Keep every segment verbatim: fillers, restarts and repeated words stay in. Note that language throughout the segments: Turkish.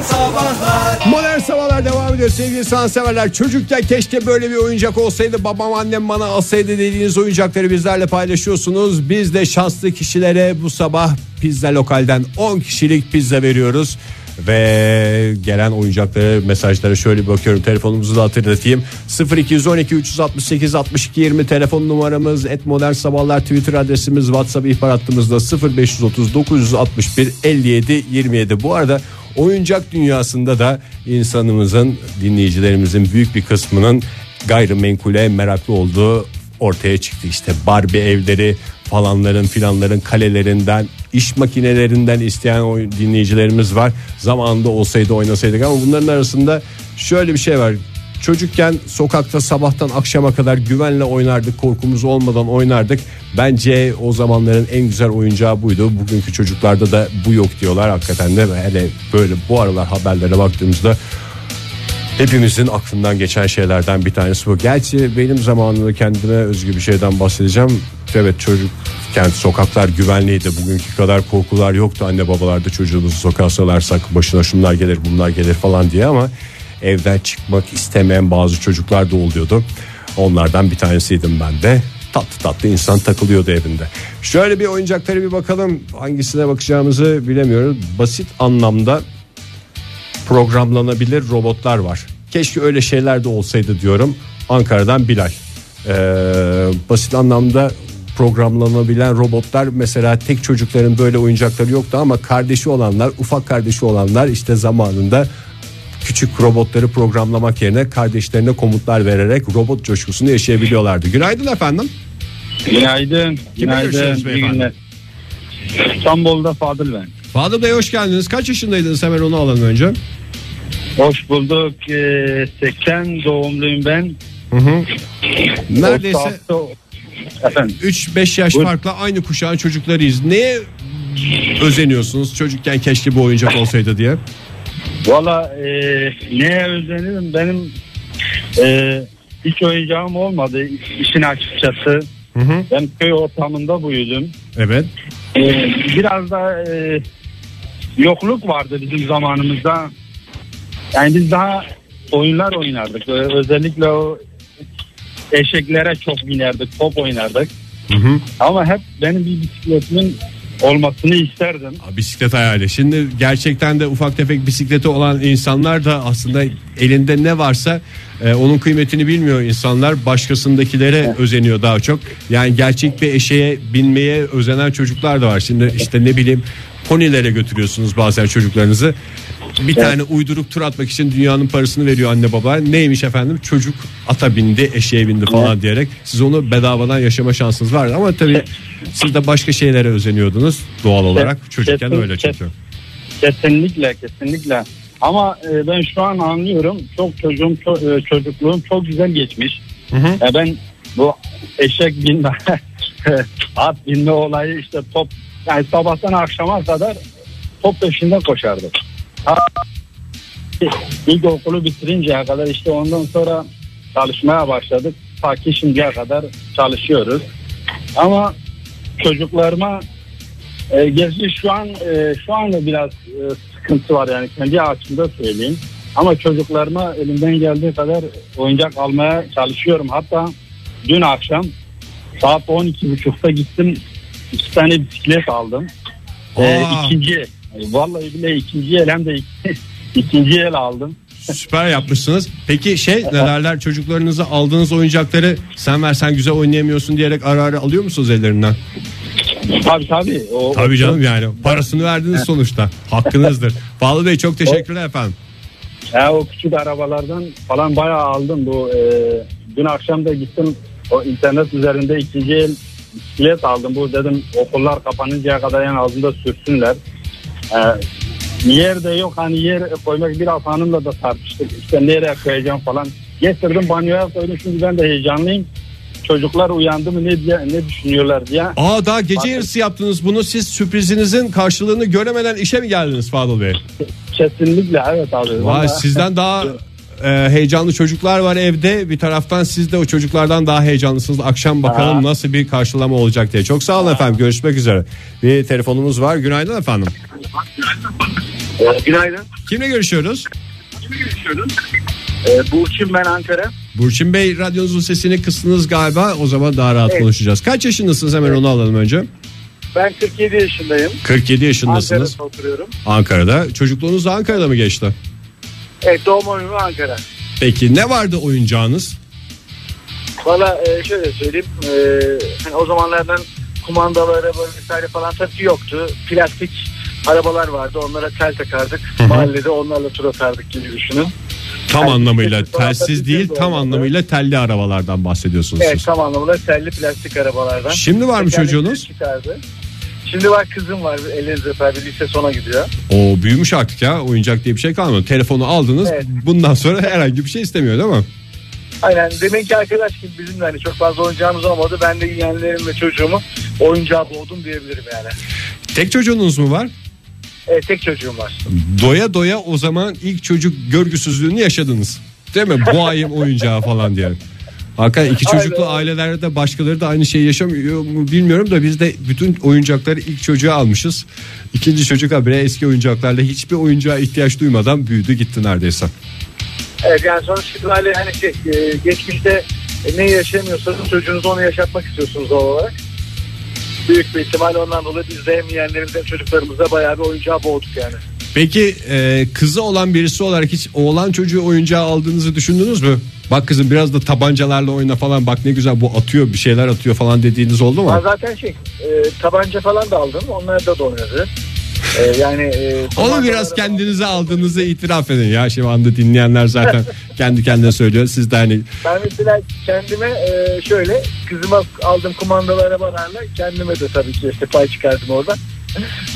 Modern Sabahlar. Modern Sabahlar devam ediyor sevgili sanatseverler. Çocukken keşke böyle bir oyuncak olsaydı, babam annem bana alsaydı dediğiniz oyuncakları bizlerle paylaşıyorsunuz. Biz de şanslı kişilere bu sabah Pizza Lokal'den on kişilik pizza veriyoruz. Ve gelen oyuncakları, mesajlara şöyle bakıyorum. Telefonumuzu da hatırlatayım. sıfır iki on iki üç altı sekiz altmış iki yirmi telefon numaramız. et modern sabahlar Twitter adresimiz. WhatsApp ihbar hattımızda sıfır beş otuz dokuz altmış bir elli yedi yirmi yedi. Bu arada oyuncak dünyasında da insanımızın, dinleyicilerimizin büyük bir kısmının gayrimenkule meraklı olduğu ortaya çıktı. İşte Barbie evleri falanların filanların kalelerinden, iş makinelerinden isteyen dinleyicilerimiz var. Zamanında olsaydı oynasaydık, ama bunların arasında şöyle bir şey var. Çocukken sokakta sabahtan akşama kadar güvenle oynardık, korkumuz olmadan oynardık. Bence o zamanların en güzel oyuncağı buydu. Bugünkü çocuklarda da bu yok diyorlar. Hakikaten de hele böyle bu aralar haberlere baktığımızda hepimizin aklından geçen şeylerden bir tanesi bu. Gerçi benim zamanımda kendime özgü bir şeyden bahsedeceğim. Evet, çocukken sokaklar güvenliydi. Bugünkü kadar korkular yoktu. Anne babalarda çocuğumuzu sokağa salarsak başına şunlar gelir bunlar gelir falan diye, ama evden çıkmak istemeyen bazı çocuklar da oluyordu. Onlardan bir tanesiydim ben de. Tatlı tatlı insan takılıyordu evinde. Şöyle bir oyuncaklara bir bakalım. Hangisine bakacağımızı bilemiyoruz. Basit anlamda programlanabilir robotlar var. Keşke öyle şeyler de olsaydı diyorum. Ankara'dan Bilal. Ee, basit anlamda programlanabilen robotlar, mesela tek çocukların böyle oyuncakları yoktu, ama kardeşi olanlar, ufak kardeşi olanlar işte zamanında küçük robotları programlamak yerine kardeşlerine komutlar vererek robot coşkusunu yaşayabiliyorlardı. Günaydın efendim. Günaydın. Günaydın. Günaydın. İstanbul'da Fadıl ben. Fadıl Bey hoş geldiniz. Kaç yaşındaydınız hemen onu alalım önce. Hoş bulduk. seksen doğumluyum ben. Hı hı. Neredeyse üç beş yaş Buyur. Farkla aynı kuşağın çocuklarıyız. Neye özeniyorsunuz çocukken keşke bu oyuncak olsaydı diye? Valla e, neye özenirim? Benim e, hiç oyuncağım olmadı işin açıkçası. Hı hı. Ben köy ortamında büyüdüm. Evet. E, biraz da e, yokluk vardı bizim zamanımızda. Yani biz daha oyunlar oynardık. Özellikle o eşeklere çok binerdik, top oynardık. Hı hı. Ama hep benim bir bisikletimin olmasını isterdim. Aa, bisiklet hayali. Şimdi gerçekten de ufak tefek bisikleti olan insanlar da aslında elinde ne varsa e, onun kıymetini bilmiyor insanlar. Başkasındakilere Hı. özeniyor daha çok. Yani gerçek bir eşeğe binmeye özenen çocuklar da var. Şimdi işte ne bileyim ponilere götürüyorsunuz bazen çocuklarınızı. Bir evet. tane uyduruk tur atmak için dünyanın parasını veriyor anne baba. Neymiş efendim? Çocuk ata bindi, eşeğe bindi falan evet. diyerek siz onu bedavadan yaşama şansınız vardı. Ama tabii siz de başka şeylere özeniyordunuz doğal olarak. Evet. Çocukken kesin, öyle çünkü. Kesinlikle, kesinlikle. Ama ben şu an anlıyorum. Çok çocuğum, çocukluğum çok güzel geçmiş. Hı hı. Ben bu eşek binme, at binme olayı işte top, yani sabahtan akşama kadar top peşinden koşardık. İlk okulu bitirinceye kadar, işte ondan sonra çalışmaya başladık. Ta ki şimdiye kadar çalışıyoruz. Ama çocuklarıma e, gerçi şu an e, şu anda biraz e, sıkıntı var, yani kendi açımda söyleyeyim. Ama çocuklarıma elimden geldiği kadar oyuncak almaya çalışıyorum. Hatta dün akşam saat on iki buçukta gittim, iki tane bisiklet aldım. E, ikinci Vallahi bile ikinci el, hem de iki, ikinci el aldım. Süper yapmışsınız. Peki şey ne derler, çocuklarınıza aldığınız oyuncakları sen versen güzel oynayamıyorsun diyerek ara ara alıyor musunuz ellerinden? Tabii tabii. O, tabii canım, yani parasını verdiniz sonuçta. Hakkınızdır. Fahri Bey çok teşekkürler o, efendim. Ya, o küçük arabalardan falan bayağı aldım. Bu e, dün akşam da gittim o internet üzerinde ikinci el bisiklet aldım. Bu dedim okullar kapanıncaya kadar en azından sürsünler. Ee, yer de yok, hani yer koymak, biraz hanımla da tartıştık işte nereye koyacağım falan, getirdim banyoya koydum. Şimdi ben de heyecanlıyım, çocuklar uyandı mı ne diye, ne düşünüyorlar diye. Aa, daha gece yarısı yaptınız bunu, siz sürprizinizin karşılığını göremeden işe mi geldiniz Fadıl Bey? Kesinlikle evet abi. Vay, sizden daha heyecanlı çocuklar var evde, bir taraftan siz de o çocuklardan daha heyecanlısınız. Akşam bakalım ha. nasıl bir karşılama olacak diye. Çok sağ olun ha. efendim, görüşmek üzere. Bir telefonumuz var. Günaydın efendim. Ee, günaydın. Kimle görüşüyoruz? Kimle görüşüyoruz? Ee, Burçin ben, Ankara. Burçin Bey, radyonuzun sesini kıstınız galiba. O zaman daha rahat evet. konuşacağız. Kaç yaşındasınız? Hemen evet. onu alalım önce. Ben kırk yedi yaşındayım. kırk yedi yaşındasınız. Ankara'da oturuyorum. Ankara'da. Çocukluğunuz da Ankara'da mı geçti? Evet, doğma büyüme Ankara. Peki ne vardı oyuncağınız? Valla e, şöyle söyleyeyim. E, hani o zamanlardan kumandalı araba vesaire falan tabii ki yoktu. Plastik arabalar vardı. Onlara tel takardık. Hı-hı. Mahallede onlarla tur atardık gibi düşünün. Tam yani anlamıyla telsiz değil, tam anlamıyla telli arabalardan bahsediyorsunuz. Evet, siz. Tam anlamıyla telli plastik arabalardan. Şimdi var mı çocuğunuz? Şimdi var, kızım var, eliniz öper, bir lise sona gidiyor. Oo, büyümüş artık ya, oyuncak diye bir şey kalmadı. Telefonu aldınız, evet. bundan sonra herhangi bir şey istemiyor değil mi? Aynen, demek ki arkadaş gibi bizim de hani çok fazla oyuncağımız olmadı. Ben de yeğenlerim ve çocuğumu oyuncağa boğdum diyebilirim yani. Tek çocuğunuz mu var? Evet, tek çocuğum var. Doya doya o zaman ilk çocuk görgüsüzlüğünü yaşadınız. Değil mi? Bu ayım oyuncağı falan diye. Hakikaten iki çocuklu ailelerde başkaları da aynı şeyi yaşamıyor mu bilmiyorum da biz de bütün oyuncakları ilk çocuğa almışız. İkinci çocuk habire eski oyuncaklarla hiçbir oyuncağa ihtiyaç duymadan büyüdü gitti neredeyse. Evet, yani sonuç itibariyle hani şey, geçmişte ne yaşamıyorsanız çocuğunuzu onu yaşatmak istiyorsunuz doğal olarak. Büyük bir ihtimal ondan dolayı biz de hem yeğenlerimiz hem çocuklarımızda bayağı bir oyuncağı boğduk yani. Peki e, kızı olan birisi olarak hiç oğlan çocuğu oyuncağı aldığınızı düşündünüz mü? Bak kızım biraz da tabancalarla oyna falan, bak ne güzel bu atıyor, bir şeyler atıyor falan dediğiniz oldu mu? Ben zaten şey e, tabanca falan da aldım, onlar da oynadı. E, yani e, onu biraz kendinize aldığınızı itiraf edin ya, şimdi anda dinleyenler zaten kendi kendine söylüyor, siz de hani. Ben mesela kendime e, şöyle kızıma aldığım kumandalı arabalarla kendime de tabii ki işte pay çıkardım oradan.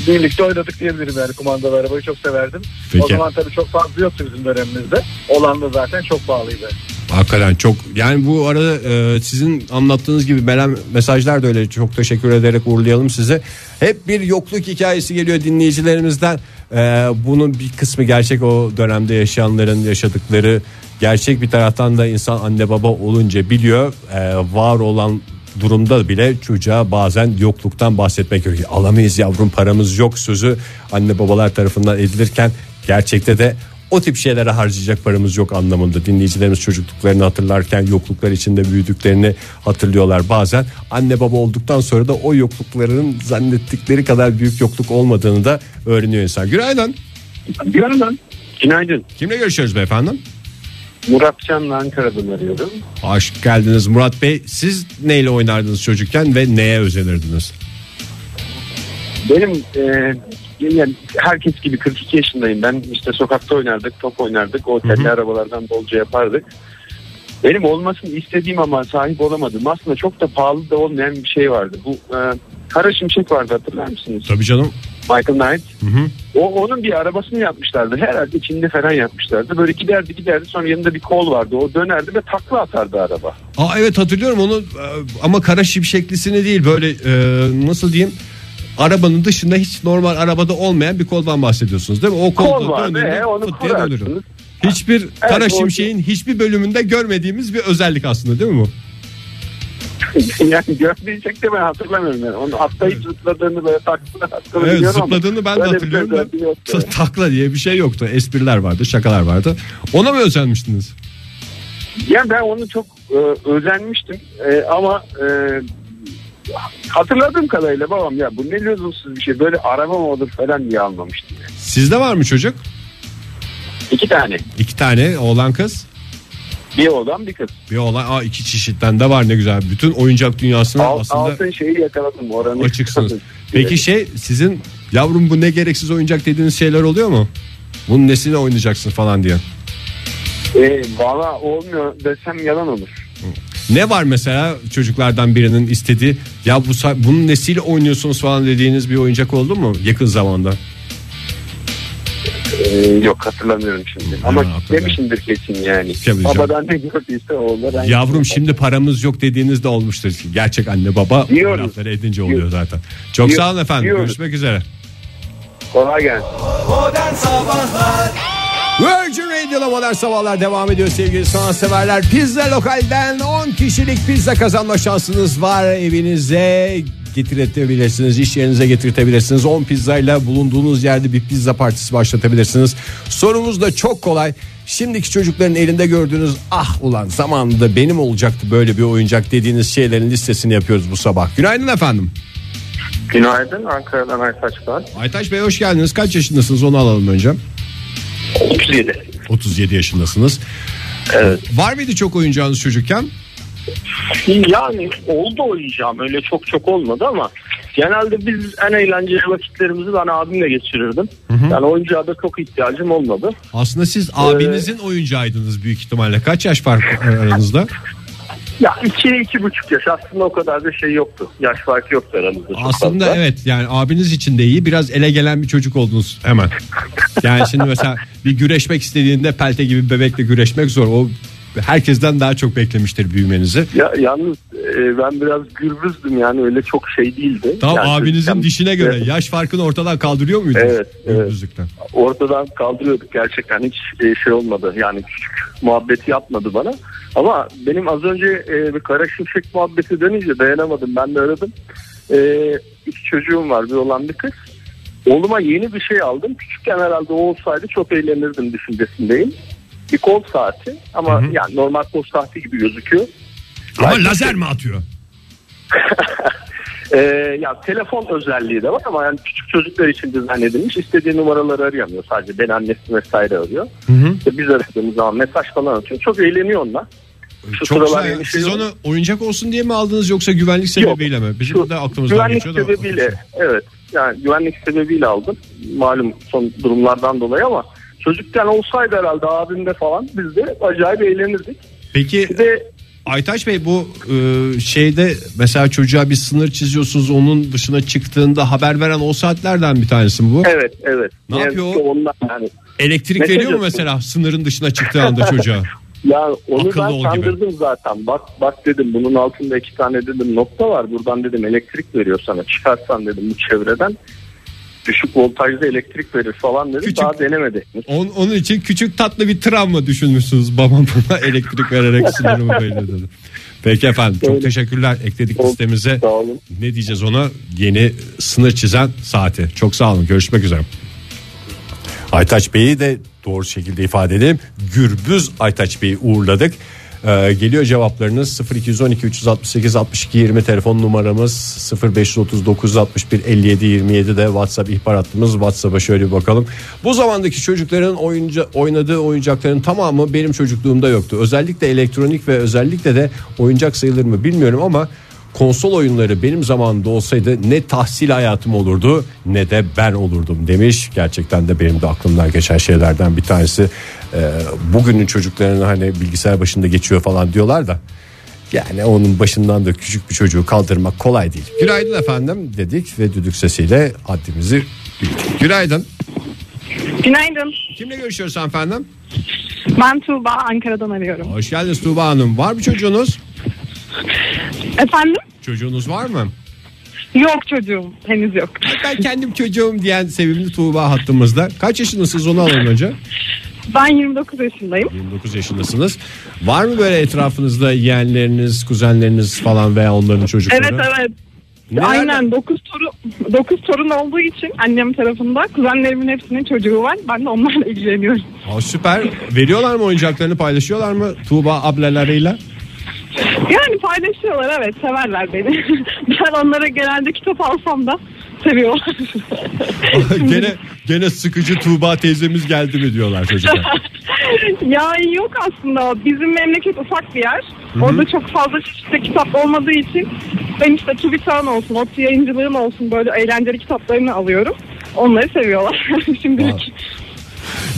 Birlikte oynadık diyebilirim yani, kumandalı arabayı çok severdim. Peki. O zaman tabii çok fazla yoktu bizim dönemimizde. Olan da zaten çok bağlıydı. Hakikaten çok, yani bu arada e, sizin anlattığınız gibi gelen mesajlar da öyle, çok teşekkür ederek uğurlayalım size. Hep bir yokluk hikayesi geliyor dinleyicilerimizden. E, bunun bir kısmı gerçek, o dönemde yaşayanların yaşadıkları gerçek, bir taraftan da insan anne baba olunca biliyor e, var olan durumda bile çocuğa bazen yokluktan bahsetmek gerekiyor. Alamayız yavrum, paramız yok sözü anne babalar tarafından edilirken gerçekte de o tip şeylere harcayacak paramız yok anlamında. Dinleyicilerimiz çocukluklarını hatırlarken yokluklar içinde büyüdüklerini hatırlıyorlar bazen. Anne baba olduktan sonra da o yoklukların zannettikleri kadar büyük yokluk olmadığını da öğreniyor insan. Günaydın. Günaydın. Günaydın. Kimle görüşüyoruz beyefendi? Murat Can'la Ankara'dan arıyorum. Hoş geldiniz Murat Bey. Siz neyle oynardınız çocukken ve neye özenirdiniz? Benim e, yani herkes gibi kırk iki yaşındayım ben. İşte sokakta oynardık, top oynardık, otelli arabalardan bolca yapardık. Benim olmasını istediğim ama sahip olamadım. Aslında çok da pahalı da olmayan bir şey vardı. Bu e, Kara Şimşek vardı, hatırlar mısınız? Tabii canım. Michael Knight. Hı hı. O, onun bir arabasını yapmışlardı. Herhalde Çin'de falan yapmışlardı. Böyle giderdi giderdi, sonra yanında bir kol vardı. O dönerdi ve takla atardı araba. Aa evet, hatırlıyorum onu ama Kara Şimşeklisini değil, böyle e, nasıl diyeyim, arabanın dışında hiç normal arabada olmayan bir koldan bahsediyorsunuz değil mi? O kol, kol vardı, dönüyor, he, onu kurarsınız. Hiçbir evet, Kara Şimşek'in hiçbir bölümünde görmediğimiz bir özellik aslında değil mi bu? Yani görmeyecek de ben hatırlamıyorum yani. Onu atlayıp zıpladığını böyle takla atladığını, evet, zıpladığını ben de hatırlıyorum da yani. Takla diye bir şey yoktu. Espriler vardı, şakalar vardı. Ona mı özenmiştiniz? Ya ben onu çok e, özenmiştim e, ama e, hatırladığım kadarıyla babam ya bu ne lüzumsuz bir şey, böyle araba mı olur falan diye almamıştım yani. Sizde var mı çocuk? İki tane. İki tane, oğlan kız? Bir oğlan bir kız. Bir oğlan, aa, iki çeşitten de var, ne güzel. Bütün oyuncak dünyasına Al, aslında altın şeyi yakaladım, oranı açıksınız. Peki şey, sizin yavrum bu ne gereksiz oyuncak dediğiniz şeyler oluyor mu? Bunun nesine oynayacaksın falan diye. E, valla olmuyor desem yalan olur. Ne var mesela çocuklardan birinin istediği, ya bu bunun nesiyle oynuyorsunuz falan dediğiniz bir oyuncak oldu mu yakın zamanda? Ee, yok hatırlamıyorum şimdi ama demişimdir kesin yani. Babadan ne gördüyse oğullar. Yavrum şimdi paramız yok dediğinizde olmuştur. Gerçek anne baba lafları edince oluyor Diyoruz. Zaten. Çok Diyoruz. Sağ olun efendim. Diyoruz. Görüşmek üzere. Kolay gelsin. Modern Sabahlar. Virgin Radio'da Modern Sabahlar devam ediyor sevgili sanatseverler. Pizza Lokal'den on kişilik pizza kazanma şansınız var evinize. getirebilirsiniz, iş yerinize getirtebilirsiniz. on pizzayla bulunduğunuz yerde bir pizza partisi başlatabilirsiniz. Sorumuz da çok kolay. Şimdiki çocukların elinde gördüğünüz, ah ulan zamanında benim olacaktı böyle bir oyuncak dediğiniz şeylerin listesini yapıyoruz bu sabah. Günaydın efendim. Günaydın, Ankara'dan Aytaç ben. Aytaç Bey hoş geldiniz. Kaç yaşındasınız onu alalım önce. otuz yedi. otuz yedi yaşındasınız. Evet. Var mıydı çok oyuncağınız çocukken? Yani oldu oyuncağım, öyle çok çok olmadı ama genelde biz en eğlenceli vakitlerimizi ben abimle geçirirdim. Hı hı. Yani oyuncağa da çok ihtiyacım olmadı. Aslında siz abinizin ee... oyuncağıydınız büyük ihtimalle. Kaç yaş fark aranızda? Ya iki iki buçuk yaş, aslında o kadar da şey yoktu, yaş farkı yoktu aramızda. Aslında fazla. Evet, yani abiniz için de iyi, biraz ele gelen bir çocuk oldunuz hemen. Yani şimdi mesela bir güreşmek istediğinde pelte gibi bebekle güreşmek zor, o herkesten daha çok beklemiştir büyümenizi. Ya yalnız e, ben biraz gürbüzdüm, yani öyle çok şey değildi. Tamam yani, abinizin yani, dişine göre evet. Yaş farkını ortadan kaldırıyor muydunuz? Evet, evet. Ortadan kaldırıyorduk gerçekten, hiç e, şey olmadı yani, küçük muhabbeti yapmadı bana. Ama benim az önce e, bir Kara Şimşek muhabbeti dönünce dayanamadım, ben de aradım. E, iki çocuğum var, bir oğlan bir kız. Oğluma yeni bir şey aldım, küçükken herhalde o olsaydı çok eğlenirdim düşüncesindeyim. Bir kol saati ama hı hı. Yani normal kol saati gibi gözüküyor. Ama yani lazer şey... mi atıyor? e, ya telefon özelliği de var ama yani küçük çocuklar için düzenlenmiş. İstediği numaraları arayamıyor, sadece ben annesi vesaire arıyor. Hı hı. İşte biz aradığımız zaman mesaj falan atıyor. Çok eğleniyor onunla. Şu çok güzel. Siz şey... onu oyuncak olsun diye mi aldınız yoksa güvenlik sebebiyle Yok. Mi? Bizim Şu, de aklımızdan güvenlik geçiyor sebebiyle, da. Evet. Yani güvenlik sebebiyle aldım. Malum son durumlardan dolayı ama çocukken olsaydı herhalde abimde falan biz de acayip eğlenirdik. Peki de, Aytaç Bey bu e, şeyde mesela çocuğa bir sınır çiziyorsunuz, onun dışına çıktığında haber veren o saatlerden bir tanesi mi bu? Evet evet. Ne yani yapıyor? Ondan yani. Elektrik mesaj veriyor mu mesela sınırın dışına çıktığı anda çocuğa? Ya onu akıllı ben kandırdım zaten. Bak bak dedim, bunun altında iki tane dedim nokta var. Buradan dedim elektrik veriyor sana. Çıkarsan dedim bu çevreden düşük voltajda elektrik verir falan dedim. Küçük, daha denemedi. On, onun için küçük tatlı bir travma düşünmüşsünüz. Babam bana elektrik vererek sınırımı belli dedi. Peki efendim çok teşekkürler. Ekledik listemize. Sağ olun. Ne diyeceğiz ona? Yeni sınır çizen saati. Çok sağ olun. Görüşmek üzere. Aytaç Bey'i de doğru şekilde ifade edelim. Gürbüz Aytaç Bey'i uğurladık. Ee, geliyor cevaplarınız. Sıfır iki yüz on iki üç altı sekiz altmış iki yirmi telefon numaramız, sıfır beş otuz dokuz altmış bir elli yedi yirmi yedi de WhatsApp ihbar hattımız. WhatsApp'a şöyle bir bakalım. Bu zamandaki çocukların oyunca, oynadığı oyuncakların tamamı benim çocukluğumda yoktu. Özellikle elektronik ve özellikle de oyuncak sayılır mı bilmiyorum ama konsol oyunları benim zamanımda olsaydı ne tahsil hayatım olurdu ne de ben olurdum demiş. Gerçekten de benim de aklımdan geçen şeylerden bir tanesi. Ee, bugünün çocuklarına hani bilgisayar başında geçiyor falan diyorlar da. Yani onun başından da küçük bir çocuğu kaldırmak kolay değil. Günaydın efendim dedik ve düdük sesiyle haddimizi bildik. Günaydın. Günaydın. Kimle görüşüyoruz efendim? Ben Tuğba, Ankara'dan arıyorum. Hoş geldiniz Tuğba Hanım. Var mı çocuğunuz? Efendim? Çocuğunuz var mı? Yok çocuğum, henüz yok. Ben kendim çocuğum diyen sevimli Tuğba hattımızda. Kaç yaşındasınız onu alalım önce? Ben yirmi dokuz yaşındayım. yirmi dokuz yaşındasınız. Var mı böyle etrafınızda yeğenleriniz, kuzenleriniz falan veya onların çocukları? Evet evet. Neler? Aynen dokuz torun, dokuz torun olduğu için annem tarafında kuzenlerimin hepsinin çocuğu var. Ben de onlarla ilgileniyorum. Aa, süper. Veriyorlar mı oyuncaklarını, paylaşıyorlar mı Tuğba ablalarıyla? Yani paylaşıyorlar, evet, severler beni. Ben onlara genelde kitap alsam da seviyorlar. gene gene sıkıcı Tuğba teyzemiz geldi mi diyorlar çocuklar. Ya yok aslında, bizim memleket ufak bir yer. Hı-hı. Orada çok fazla çeşitli kitap olmadığı için ben işte Kibitan olsun, Otu Yayıncılığın olsun böyle eğlenceli kitaplarını alıyorum. Onları seviyorlar şimdilik.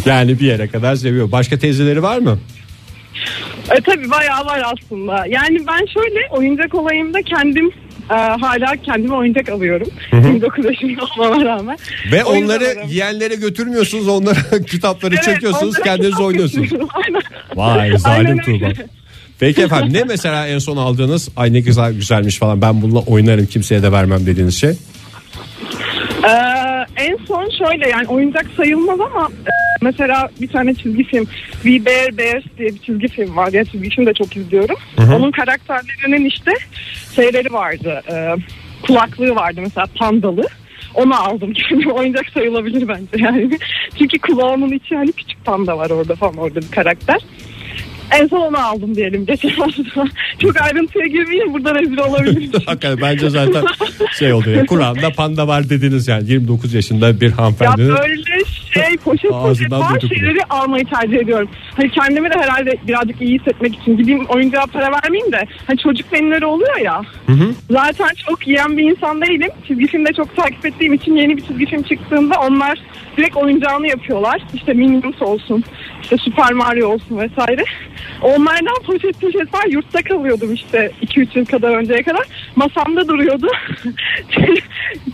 Yani bir yere kadar seviyor. Başka teyzeleri var mı? E tabii bayağı var aslında. Yani ben şöyle oyuncak olayımda kendim e, hala kendime oyuncak alıyorum. Hı hı. yirmi dokuz yaşında olmama rağmen. Ve onları yeğenlere götürmüyorsunuz, onlara kitapları evet, çekiyorsunuz, kendiniz oynuyorsunuz. Vay zalim Tuğba. Peki efendim ne mesela en son aldığınız, ay ne güzel güzelmiş falan ben bununla oynarım kimseye de vermem dediğiniz şey? Ee, en son şöyle yani oyuncak sayılmaz ama mesela bir tane çizgi film We Bare Bears diye bir çizgi film var. Ya çizgi film de çok izliyorum. Hı hı. Onun karakterlerinin işte şeyleri vardı. E, kulaklığı vardı mesela, pandalı. Onu aldım. Yani oyuncak sayılabilir bence yani. Çünkü kulağının içi hani küçük panda var orada falan, orada bir karakter. En son onu aldım diyelim geçen hafta. Çok ayrıntıya girmeyeyim, burada rezil olabilirim. Hakikaten bence zaten şey oldu ya, Kur'an'da panda var dediniz yani, yirmi dokuz yaşında bir hanımefendi. Ya böyle şey poşet poşet var şeyleri bunu almayı tercih ediyorum. Hani kendimi de herhalde birazcık iyi hissetmek için gideyim oyuncağa para vermeyeyim de. Hani çocuk menüleri oluyor ya. Hı hı. Zaten çok yiyen bir insan değilim. Çizgi film de çok takip ettiğim için yeni bir çizgi film çıktığında onlar direkt oyuncağını yapıyorlar. İşte Minions olsun, işte Super Mario olsun vesaire. Onlardan poşet poşet var. Yurtta kalıyordum işte iki üç yıl kadar önceye kadar. Masamda duruyordu.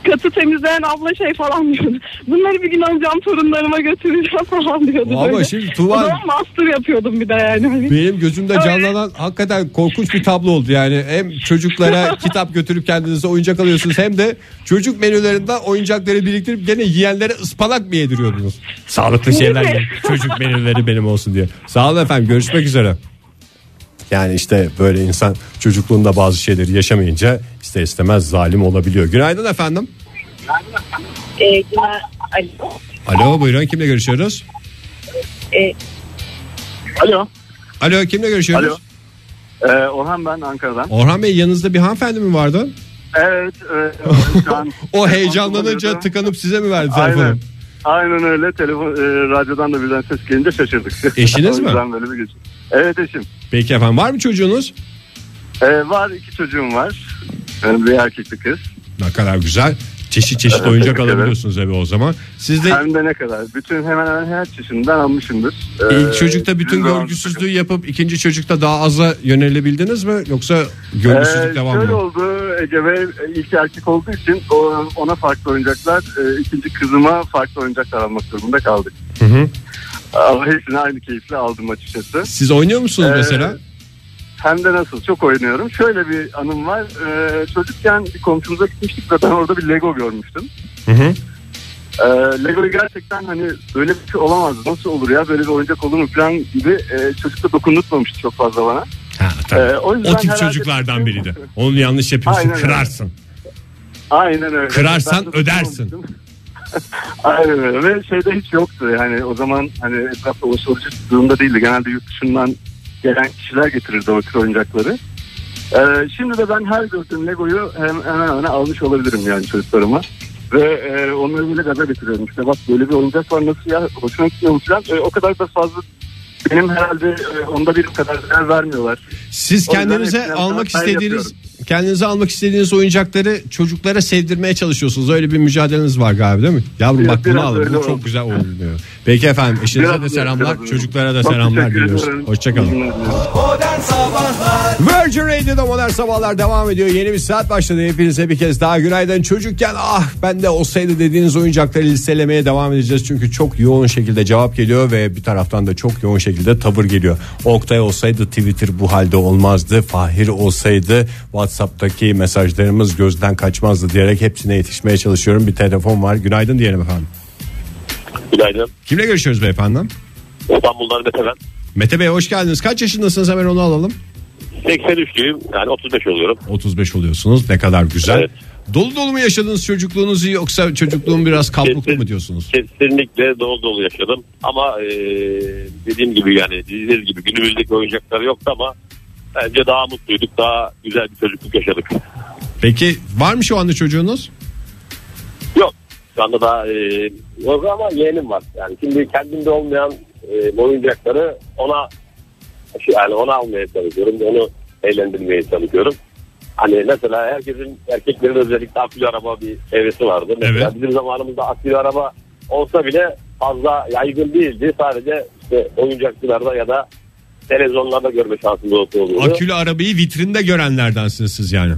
Katı temizleyen abla şey falan diyordu. Bunları bir gün amcam torunlarıma götüreceğim falan diyordu. Ama şimdi Tuval... O zaman master yapıyordum bir de yani. Benim gözümde canlanan öyle hakikaten korkunç bir tablo oldu. Yani hem çocuklara kitap götürüp kendinize oyuncak alıyorsunuz, hem de çocuk menülerinden oyuncakları biriktirip gene yiyenlere ıspanak mı yediriyordunuz? Sağlıklı şeyler yiyin. Çocuk menüleri benim olsun diye. Sağ olun efendim. Görüşmek üzere. Yani işte böyle insan çocukluğunda bazı şeyleri yaşamayınca ister istemez zalim olabiliyor. Günaydın efendim. Ee, günaydın. Alo. Alo, buyurun, kimle görüşüyoruz? Ee, alo. Alo, kimle görüşüyoruz? Alo. Ee, Orhan ben, Ankara'dan. Orhan Bey, yanınızda bir hanımefendi mi vardı? Evet. Evet, evet şu an o heyecanlanınca tıkanıp size mi verdi telefonu? Aynen. Aynen öyle, telefon e, radyodan da birden ses gelince şaşırdık. Eşiniz mi? Böyle bir geçim. Evet, eşim. Peki efendim, var mı çocuğunuz? Ee, var, iki çocuğum var. Yani bir erkek bir kız. Ne kadar güzel. Çeşit çeşit evet, oyuncak alabiliyorsunuz tabii o zaman. Siz de... Hem de ne kadar. Bütün hemen hemen her çeşitinden almışımdır. Ee, İlk çocukta bütün görgüsüzlüğü yapıp ikinci çocukta daha aza yönelebildiniz mi? Yoksa görgüsüzlük ee, devam mı? Şöyle oldu. Ece Bey ilk erkek olduğu için ona farklı oyuncaklar, ikinci kızıma farklı oyuncaklar almak durumunda kaldık. Hı hı. Ama hepsini aynı keyifle aldım açıkçası. Siz oynuyor musunuz ee, mesela? Hem de nasıl, çok oynuyorum. Şöyle bir anım var. Ee, çocukken bir komşumuza gitmiştik ve ben orada bir Lego görmüştüm. Hı hı. Ee, Lego'yu gerçekten hani böyle bir şey olamaz, nasıl olur ya, böyle bir oyuncak olur mu falan gibi e, çocuk da dokundurtmamıştı çok fazla bana. Ha, ee, o, o tip çocuklardan biriydi. Olmuştu. Onu yanlış yapıyorsun, aynen kırarsın. Öyle. Aynen öyle. Kırarsan ödersin. Aynen öyle. Ve şeyde hiç yoktu yani, o zaman hani etrafta ulaşılacak durumda değildi. Genelde yurt dışından gelen kişiler getirirdi o tür oyuncakları. Ee, şimdi de ben her gördüğüm Lego'yu hemen hemen almış olabilirim yani çocuklarıma. Ve e, onları böyle gaza getiriyorum. İşte bak böyle bir oyuncak var, nasıl ya, hoşuna gitmiyor falan. E, o kadar da fazla benim herhalde e, onda bir kadar değer vermiyorlar. Siz kendinize almak istediğiniz kendinize almak istediğiniz oyuncakları çocuklara sevdirmeye çalışıyorsunuz. Öyle bir mücadeleniz var galiba, değil mi? Yavrum bak bunu al, bu çok güzel oldu diyor. Peki efendim, eşinize de selamlar, çocuklara da selamlar diliyoruz. Hoşçakalın. Virgin Radio'da Modern Sabahlar devam ediyor. Yeni bir saat başladı. Hepinize bir kez daha günaydın. Çocukken ah ben de olsaydı dediğiniz oyuncakları listelemeye devam edeceğiz. Çünkü çok yoğun şekilde cevap geliyor ve bir taraftan da çok yoğun şekilde tavır geliyor. Oktay olsaydı Twitter bu halde olmazdı. Fahir olsaydı WhatsApp'taki mesajlarımız gözden kaçmazdı diyerek hepsine yetişmeye çalışıyorum. Bir telefon var. Günaydın diyelim efendim. Günaydın. Kimle görüşüyoruz beyefendi? İstanbul'dan Mete ben. Mete Bey hoş geldiniz. Kaç yaşındasınız, hemen onu alalım. seksen üçlüyüm yani otuz beş oluyorum. otuz beş oluyorsunuz, ne kadar güzel. Evet. Dolu dolu mu yaşadınız çocukluğunuzu, yoksa çocukluğun biraz kabluklu mu diyorsunuz? Kesinlikle dolu dolu yaşadım ama e, dediğim gibi yani dediğiniz gibi günümüzdeki oyuncaklar yoktu ama bence daha mutluyduk, daha güzel bir çocukluk yaşadık. Peki var mı şu anda çocuğunuz? Yok şu anda daha e, yok ama yeğenim var yani şimdi kendimde olmayan e, oyuncakları ona yani ona almaya çalışıyorum, onu eğlendirmeye çalışıyorum. Hani mesela herkesin, erkeklerin özellikle akülü araba bir evresi vardı. Mesela evet. Bizim zamanımızda akülü araba olsa bile fazla yaygın değildi. Sadece işte oyuncakçılarda ya da televizyonlarda görme şansımız oldu. Akülü arabayı vitrinde görenlerdensiniz siz yani.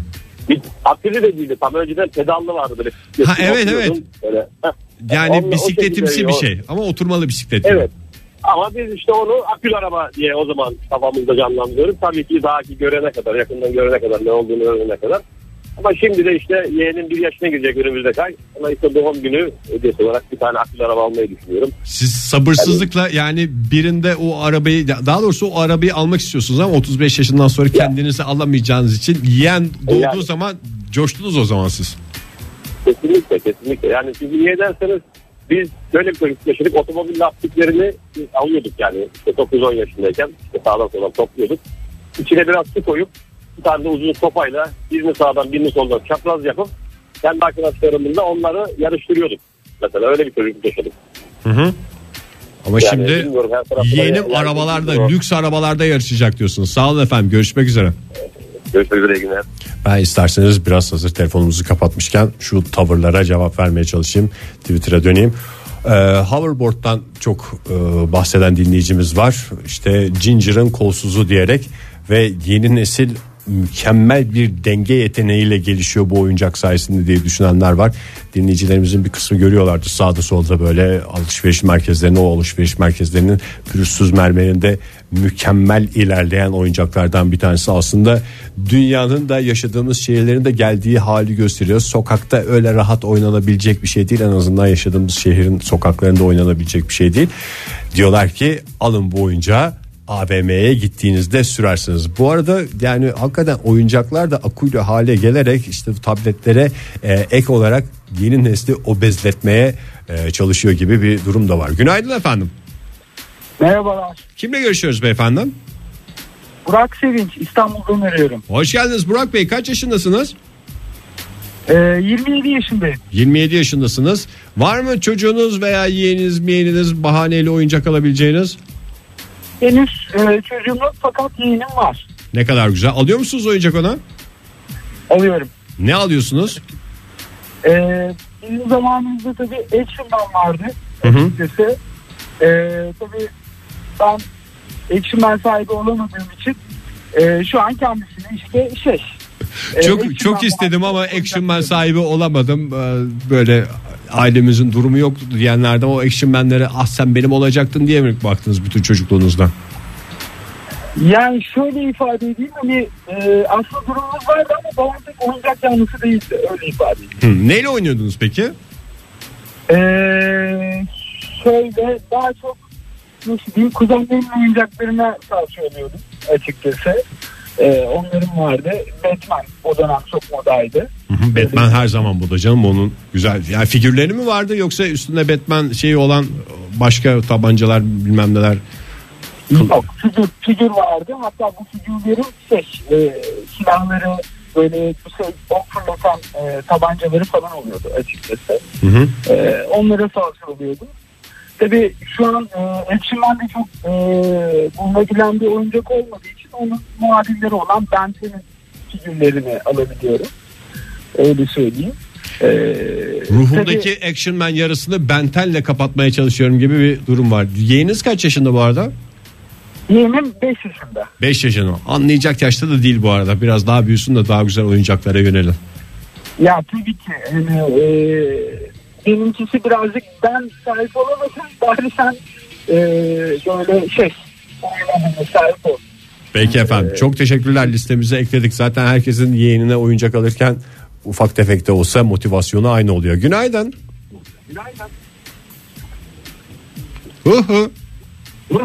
Akülü de değildi. Tam önceden pedallı vardı böyle. Ha, evet evet. Böyle. Yani onunla, bisikletimsi bir şey ama oturmalı bisiklet. Evet. Ama biz işte onu akülü araba diye o zaman kafamızda canlandırıyoruz. Tabii ki daha ki görene kadar, yakından görene kadar, ne olduğunu öğrenene kadar Ama şimdi de işte yeğenim bir yaşına girecek önümüzdeki ay. Ona işte doğum günü hediyesi olarak bir tane akülü araba almayı düşünüyorum. Siz sabırsızlıkla yani birinde o arabayı, daha doğrusu o arabayı almak istiyorsunuz ama otuz beş yaşından sonra kendinizi ya. alamayacağınız için yeğen doğduğu yani. zaman coştunuz o zaman siz. Kesinlikle kesinlikle. Yani siz niye derseniz biz böyle bir çocuk yaşadık, otomobil lastiklerini alıyorduk yani işte dokuz on yaşındayken işte sağdan soldan topluyorduk. İçine biraz su koyup bir tane de uzun sopayla birini sağdan birini soldan çapraz yapıp kendi arkadaşlarımızla onları yarıştırıyorduk. Mesela öyle bir çocuk yaşadık. Hı hı. Ama yani şimdi yeğenim arabalarda, yani lüks arabalarda yarışacak diyorsunuz. Sağ olun efendim, görüşmek üzere. Görüşmek üzere, iyi günler. Ben isterseniz biraz hazır telefonumuzu kapatmışken şu tavırlara cevap vermeye çalışayım. Twitter'a döneyim. Ee, hoverboard'dan çok e, bahseden dinleyicimiz var. İşte Ginger'ın kolsuzu diyerek ve yeni nesil mükemmel bir denge yeteneğiyle gelişiyor bu oyuncak sayesinde diye düşünenler var. Dinleyicilerimizin bir kısmı görüyorlardı sağda solda böyle alışveriş merkezlerinin, o alışveriş merkezlerinin pürüzsüz mermerinde mükemmel ilerleyen oyuncaklardan bir tanesi. Aslında dünyanın da yaşadığımız şehirlerin de geldiği hali gösteriyor. Sokakta öyle rahat oynanabilecek bir şey değil, en azından yaşadığımız şehrin sokaklarında oynanabilecek bir şey değil. Diyorlar ki alın bu oyuncağı, A V M'ye gittiğinizde sürersiniz. Bu arada yani hakikaten oyuncaklar da akülü hale gelerek işte tabletlere e, ek olarak yeni nesli obezletmeye e, çalışıyor gibi bir durum da var. Günaydın efendim. Merhabalar. Kimle görüşüyoruz beyefendi? Burak Sevinç, İstanbul'dan arıyorum. Hoş geldiniz Burak Bey, kaç yaşındasınız? E, yirmi yedi yaşındayım. yirmi yedi yaşındasınız. Var mı çocuğunuz veya yeğeniniz meğeniniz bahaneyle oyuncak alabileceğiniz? Henüz e, çocuğum yok fakat yeğenim var. Ne kadar güzel. Alıyor musunuz oyuncak ona? Alıyorum. Ne alıyorsunuz? Ee, bizim zamanımızda tabii Action Man vardı. Hı hı. Açıkçası. Ee, tabii ben Action Man sahibi olamadığım için e, şu an kendisini işte şey. çok e, çok istedim ama Action Man sahibi olamadım. Böyle ailemizin durumu yoktu diyenlerden o Action Man'lere ah sen benim olacaktın diye mi baktınız bütün çocukluğunuzdan? Yani şöyle ifade edeyim, hani e, aslında durumumuz vardı ama babam pek oyuncak yanlısı değildi, öyle ifade edeyim. Hı, neyle oynuyordunuz peki? Ee, şöyle daha çok nasıl kuzenlerimin oyuncaklarına karşı oluyordum açıkçası. Ee, onların vardı. Batman o dönem çok modaydı. Hı hı, Batman her zaman moda canım, onun güzel. Yani figürleri mi vardı yoksa üstünde Batman şeyi olan başka tabancalar bilmem neler? Yok, figür, figür vardı. Hatta bu figürlerin şey, e, silahları böyle şey, ok fırlatan e, tabancaları falan oluyordu açıkçası. Hı hı. E, onlara savaşı oluyordu. Tabii şu an Action Man'de çok e, bulunabilen bir oyuncak olmadığı için onun muadilleri olan Benten'in figürlerini alabiliyorum. Öyle söyleyeyim. E, Ruhumdaki tabii, Action Man yarısını Benten'le kapatmaya çalışıyorum gibi bir durum var. Yeğeniniz kaç yaşında bu arada? Yeğenim beş yaşında. beş yaşında. Anlayacak yaşta da değil bu arada. Biraz daha büyüsün de daha güzel oyuncaklara yönelim. Ya tabii ki. Yani, e, benimkisi birazcık ben sahip olamasın, bari sen e, böyle şey sahip ol. Peki efendim, ee, çok teşekkürler, listemize ekledik. Zaten herkesin yeğenine oyuncak alırken ufak tefek de olsa motivasyonu aynı oluyor. Günaydın. Günaydın. Hı hı.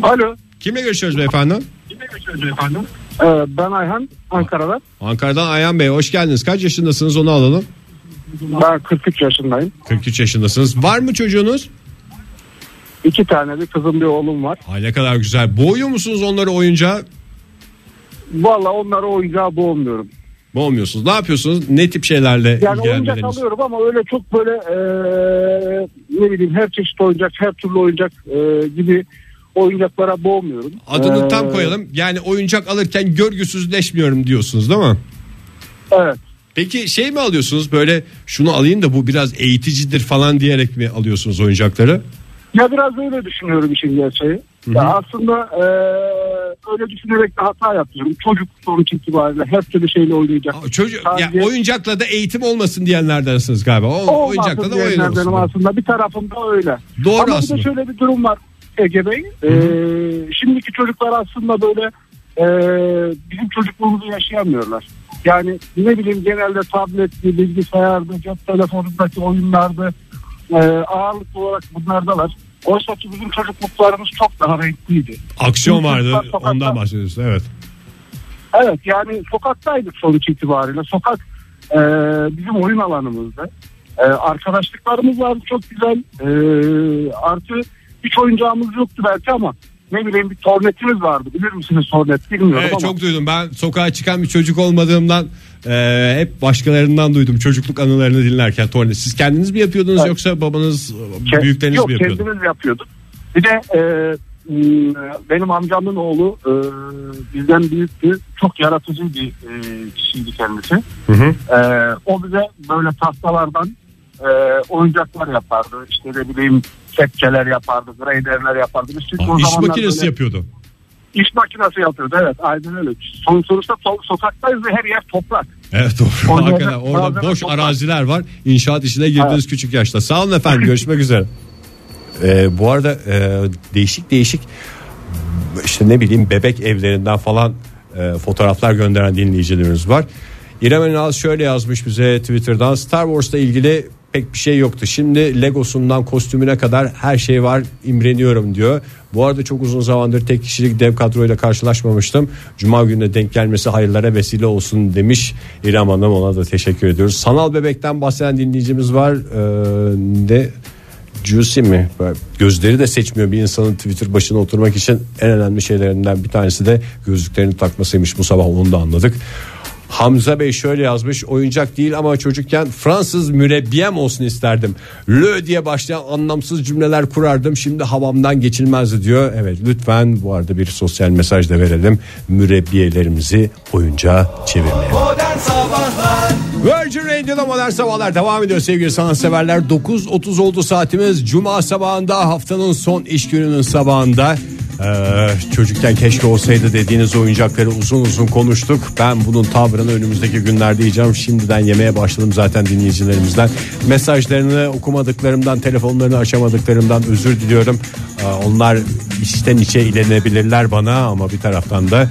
Alo. Kimle görüşüyoruz beyefendi? Kimle görüşüyoruz beyefendi? Ee, ben Ayhan, Ankara'dan. Ankara'dan Ayhan Bey, hoş geldiniz. Kaç yaşındasınız, onu alalım. Ben kırk üç yaşındayım. kırk üç yaşındasınız. Var mı çocuğunuz? İki tane, bir kızım bir oğlum var. Ay ne kadar güzel. Boğuyor musunuz onları oyuncağa? Valla onları oyuncağa boğmuyorum. Boğmuyorsunuz. Ne yapıyorsunuz? Ne tip şeylerle yani oyuncak alıyorum ama öyle çok böyle ee, ne bileyim her çeşit oyuncak, her türlü oyuncak ee, gibi oyuncaklara boğmuyorum. Adını ee, tam koyalım. Yani oyuncak alırken görgüsüzleşmiyorum diyorsunuz değil mi? Evet. Peki şey mi alıyorsunuz, böyle şunu alayım da bu biraz eğiticidir falan diyerek mi alıyorsunuz oyuncakları? Ya biraz öyle düşünüyorum işin gerçeği. Ya aslında ee, öyle düşünerek de hata yapıyorum. Çocuk sonuç itibariyle her türlü şeyle oynayacak. Aa, çocuk, sadece... ya, oyuncakla da eğitim olmasın diyenlerdensiniz galiba. O, o oyuncakla da oyun olsun. Aslında bir tarafımda öyle. Doğru. Ama aslında bir de şöyle bir durum var Ege Bey. E, şimdiki çocuklar aslında böyle e, bizim çocukluğumuzu yaşayamıyorlar. Yani ne bileyim genelde tabletli, bilgisayarda, cep telefonundaki oyunlarda e, ağırlıklı olarak bunlardalar. Oysa ki bizim çocukluklarımız çok daha renkliydi. Aksiyon vardı, sokakta, ondan bahsediyorsun, evet. Evet, yani sokaktaydık sonuç itibariyle. Sokak e, bizim oyun alanımızdı. E, arkadaşlıklarımız vardı çok güzel. E, artı hiç oyuncağımız yoktu belki ama ne bileyim bir tornetimiz vardı. Bilir misiniz tornet, bilmiyorum evet, ama. Çok duydum ben, sokağa çıkan bir çocuk olmadığımdan e, hep başkalarından duydum çocukluk anılarını dinlerken tornet. Siz kendiniz mi yapıyordunuz evet. yoksa babanız, Ke- büyükleriniz yok, mi yapıyordu? Yok, kendimiz yapıyorduk. Bir de e, benim amcamın oğlu e, bizden büyüktü. Çok yaratıcı bir e, kişiydi kendisi. Hı hı. E, o bize böyle tahtalardan e, oyuncaklar yapardı. İşte ne bileyim kepçeler yapardı, graderler yapardı. Aa, iş makinesi yapıyordu. İş makinesi yapıyordu, evet aynen öyle. Son, sonuçta so- sokaktayız ve her yer toprak. Evet doğru. Orada, orada boş toprak. Araziler var. İnşaat işine girdiniz evet. küçük yaşta. Sağ olun efendim, görüşmek üzere. Ee, bu arada e, değişik değişik işte ne bileyim bebek evlerinden falan e, fotoğraflar gönderen dinleyicilerimiz var. İrem Enaz şöyle yazmış bize Twitter'dan: Star Wars'la ilgili pek bir şey yoktu, şimdi Legosundan kostümüne kadar her şey var, imreniyorum diyor. Bu arada çok uzun zamandır tek kişilik dev kadroyla karşılaşmamıştım, Cuma gününe denk gelmesi hayırlara vesile olsun demiş İrem Hanım, ona da teşekkür ediyoruz. Sanal bebekten bahseden dinleyicimiz var ee, de Juicy mi? Gözleri de seçmiyor bir insanın Twitter başına oturmak için. En önemli şeylerinden bir tanesi de gözlüklerini takmasıymış, bu sabah onu da anladık. Hamza Bey şöyle yazmış: oyuncak değil ama çocukken Fransız mürebbiyem olsun isterdim. Lö diye başlayan anlamsız cümleler kurardım, şimdi havamdan geçilmezdi diyor. Evet, lütfen bu arada bir sosyal mesaj da verelim, mürebbiyelerimizi oyuncağa çevirmeyelim. Modern Sabahlar Virgin Radio'da Modern Sabahlar devam ediyor sevgili sanatseverler. dokuz otuz oldu saatimiz. Cuma sabahında, haftanın son iş gününün sabahında. Ee, çocukken keşke olsaydı dediğiniz oyuncakları uzun uzun konuştuk. Ben bunun tavrını önümüzdeki günlerde yiyeceğim. Şimdiden yemeye başladım zaten dinleyicilerimizden. Mesajlarını okumadıklarımdan, telefonlarını açamadıklarımdan özür diliyorum. Ee, onlar içten içe ilenebilirler bana ama bir taraftan da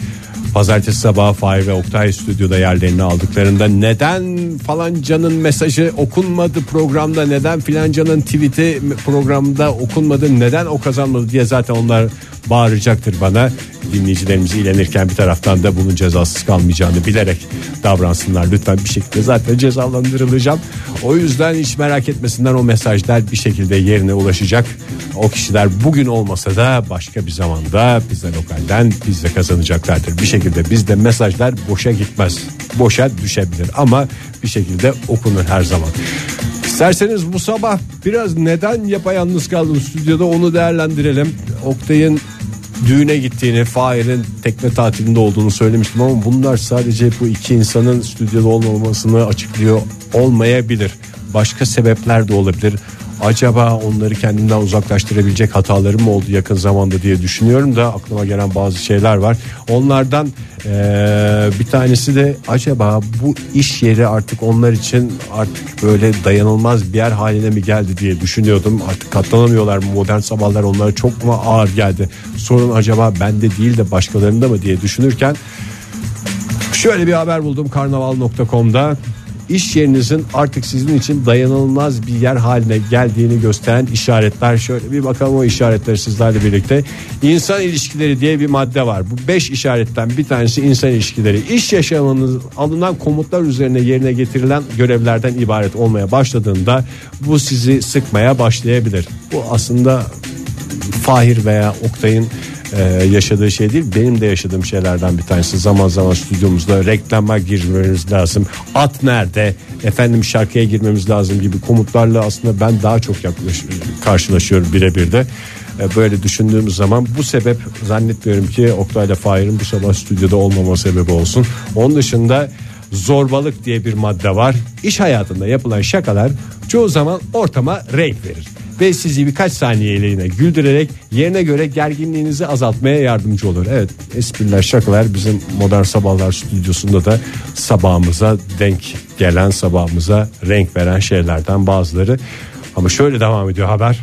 pazartesi sabahı Fahir ve Oktay stüdyoda yerlerini aldıklarında neden falancanın mesajı okunmadı programda, neden filancanın tweet'i programda okunmadı, neden o kazanmadı diye zaten onlar bağıracaktır bana. Dinleyicilerimizi ilenirken bir taraftan da bunun cezasız kalmayacağını bilerek davransınlar lütfen, bir şekilde zaten cezalandırılacağım. O yüzden hiç merak etmesinler, o mesajlar bir şekilde yerine ulaşacak. O kişiler bugün olmasa da başka bir zamanda Pizza Lokal'den pizza kazanacaklardır. Bir şekilde bizde mesajlar boşa gitmez, boşa düşebilir ama bir şekilde okunur her zaman. İsterseniz bu sabah biraz neden yapayalnız kaldım stüdyoda onu değerlendirelim. Oktay'ın düğüne gittiğini, Fahir'in tekne tatilinde olduğunu söylemiştim ama bunlar sadece bu iki insanın stüdyoda olmamasını açıklıyor olmayabilir. Başka sebepler de olabilir. Acaba onları kendimden uzaklaştırabilecek hatalarım mı oldu yakın zamanda diye düşünüyorum da aklıma gelen bazı şeyler var. Onlardan ee, bir tanesi de acaba bu iş yeri artık onlar için artık böyle dayanılmaz bir yer haline mi geldi diye düşünüyordum. Artık katlanamıyorlar mı, Modern Sabahlar onlara çok mu ağır geldi? Sorun acaba bende değil de başkalarında mı diye düşünürken şöyle bir haber buldum karnaval nokta com'da. İş yerinizin artık sizin için dayanılmaz bir yer haline geldiğini gösteren işaretler. Şöyle bir bakalım o işaretleri sizlerle birlikte. İnsan ilişkileri diye bir madde var. Bu beş işaretten bir tanesi insan ilişkileri. İş yaşamınız alınan komutlar üzerine yerine getirilen görevlerden ibaret olmaya başladığında bu sizi sıkmaya başlayabilir. Bu aslında Fahir veya Oktay'ın Ee, yaşadığı şey değil, benim de yaşadığım şeylerden bir tanesi. Zaman zaman stüdyomuzda reklama girmemiz lazım, at nerede, efendim şarkıya girmemiz lazım gibi komutlarla aslında ben daha çok yaklaş- karşılaşıyorum birebir de. Ee, böyle düşündüğümüz zaman bu sebep, zannetmiyorum ki Oktay'la Fahir'in bu sabah stüdyoda olmama sebebi olsun. Onun dışında zorbalık diye bir madde var. İş hayatında yapılan şakalar çoğu zaman ortama renk verir ve sizi birkaç saniyeliğine güldürerek yerine göre gerginliğinizi azaltmaya yardımcı olur. Evet, espriler, şakalar bizim Modern Sabahlar stüdyosunda da sabahımıza denk gelen, sabahımıza renk veren şeylerden bazıları. Ama şöyle devam ediyor haber: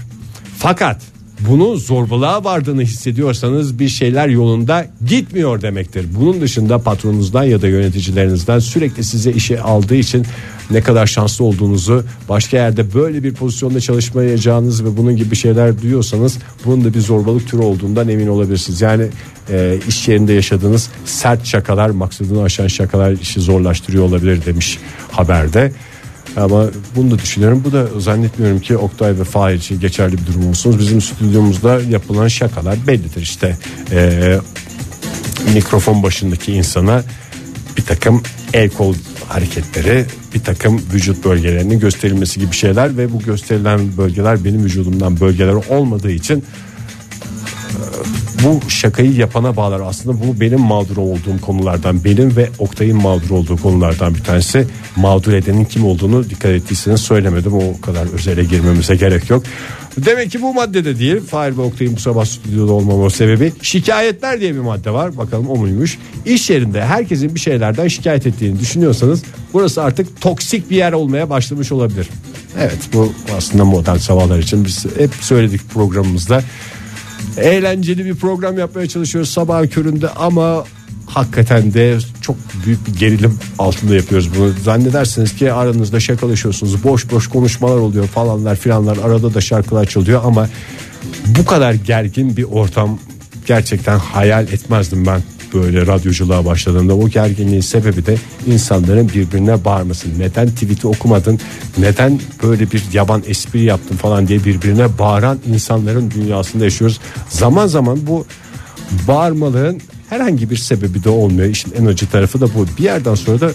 fakat bunu zorbalığa vardığını hissediyorsanız bir şeyler yolunda gitmiyor demektir. Bunun dışında patronunuzdan ya da yöneticilerinizden sürekli size işe aldığı için ne kadar şanslı olduğunuzu, başka yerde böyle bir pozisyonda çalışmayacağınız ve bunun gibi şeyler duyuyorsanız bunun da bir zorbalık türü olduğundan emin olabilirsiniz. Yani e, iş yerinde yaşadığınız sert şakalar, maksadını aşan şakalar işi zorlaştırıyor olabilir demiş haberde. Ama bunu da düşünüyorum. Bu da zannetmiyorum ki Oktay ve Fahir için geçerli bir durum olsun. Bizim stüdyomuzda yapılan şakalar bellidir işte. Ee, mikrofon başındaki insana bir takım el kol hareketleri, bir takım vücut bölgelerinin gösterilmesi gibi şeyler ve bu gösterilen bölgeler benim vücudumdan bölgeler olmadığı için bu şakayı yapana bağlar. Aslında bu benim mağdur olduğum konulardan, benim ve Oktay'ın mağdur olduğu konulardan bir tanesi. Mağdur edenin kim olduğunu dikkat ettiyseniz söylemedim, o kadar özele girmemize gerek yok. Demek ki bu maddede değil, Fahir ve Oktay'ın bu sabah stüdyoda olmama sebebi şikayetler diye bir madde var, bakalım o muymuş. İş yerinde herkesin bir şeylerden şikayet ettiğini düşünüyorsanız burası artık toksik bir yer olmaya başlamış olabilir. Evet, bu aslında modern sabahlar için biz hep söyledik programımızda. Eğlenceli bir program yapmaya çalışıyoruz sabah köründe ama hakikaten de çok büyük bir gerilim altında yapıyoruz bunu. Zannedersiniz ki aranızda şakalaşıyorsunuz, boş boş konuşmalar oluyor falanlar filanlar, arada da şarkılar çalıyor ama bu kadar gergin bir ortam gerçekten hayal etmezdim ben böyle radyoculuğa başladığımda. O gerginliğin sebebi de insanların birbirine bağırması. Neden tweet'i okumadın, neden böyle bir yaban espri yaptın falan diye birbirine bağıran insanların dünyasında yaşıyoruz. Zaman zaman bu bağırmaların herhangi bir sebebi de olmuyor. İşin en acı tarafı da bu. Bir yerden sonra da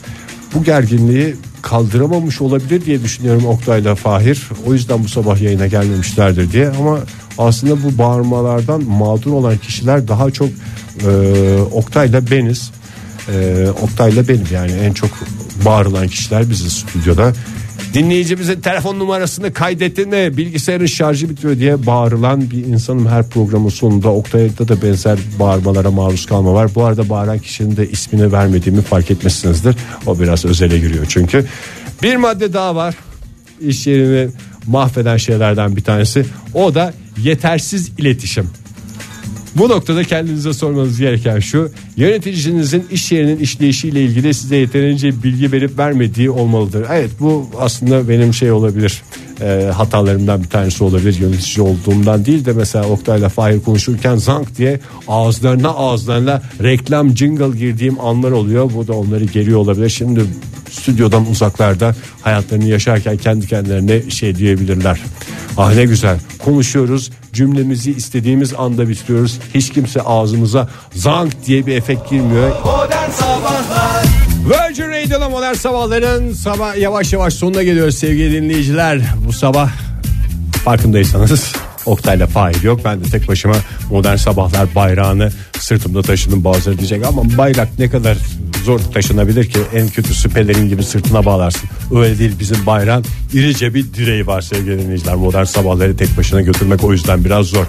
bu gerginliği kaldıramamış olabilir diye düşünüyorum Oktay'la Fahir. O yüzden bu sabah yayına gelmemişlerdir diye. Ama aslında bu bağırmalardan mağdur olan kişiler daha çok e, Oktay'la beniz. E, Oktay'la benim yani en çok bağırılan kişiler biziz stüdyoda. Dinleyicimizin telefon numarasını kaydettin mi, bilgisayarın şarjı bitiyor diye bağırılan bir insanım her programın sonunda. Oktay'da da benzer bağırmalara maruz kalma var. Bu arada bağıran kişinin de ismini vermediğimi fark etmişsinizdir. O biraz özele giriyor çünkü. Bir madde daha var. İş yerini mahveden şeylerden bir tanesi. O da yetersiz iletişim. Bu noktada kendinize sormanız gereken şu: yöneticinizin iş yerinin işleyişiyle ilgili size yeterince bilgi verip vermediği olmalıdır. Evet, bu aslında benim şey olabilir, e, hatalarımdan bir tanesi olabilir. Yönetici olduğumdan değil de mesela Oktay'la Fahir konuşurken zank diye ağızlarına ağızlarına reklam jingle girdiğim anlar oluyor. Bu da onları geriyor olabilir. Şimdi stüdyodan uzaklarda hayatlarını yaşarken kendi kendilerine şey diyebilirler: ah ne güzel konuşuyoruz, cümlemizi istediğimiz anda bitiriyoruz, hiç kimse ağzımıza zank diye bir efekt girmiyor. Modern Sabahlar, Virgin Radio'da Modern Sabahların sabah yavaş yavaş sonuna geliyoruz sevgili dinleyiciler. Bu sabah farkındaysanız Oktay'la Fahir yok, ben de tek başıma Modern Sabahlar bayrağını sırtımda taşıdım. Bazıları diyecek ama bayrak ne kadar zor taşınabilir ki, en kötüsü pelerin gibi sırtına bağlarsın. Öyle değil, bizim bayrağın irice bir direği var sevgili dinleyiciler. Modern sabahları tek başına götürmek o yüzden biraz zor.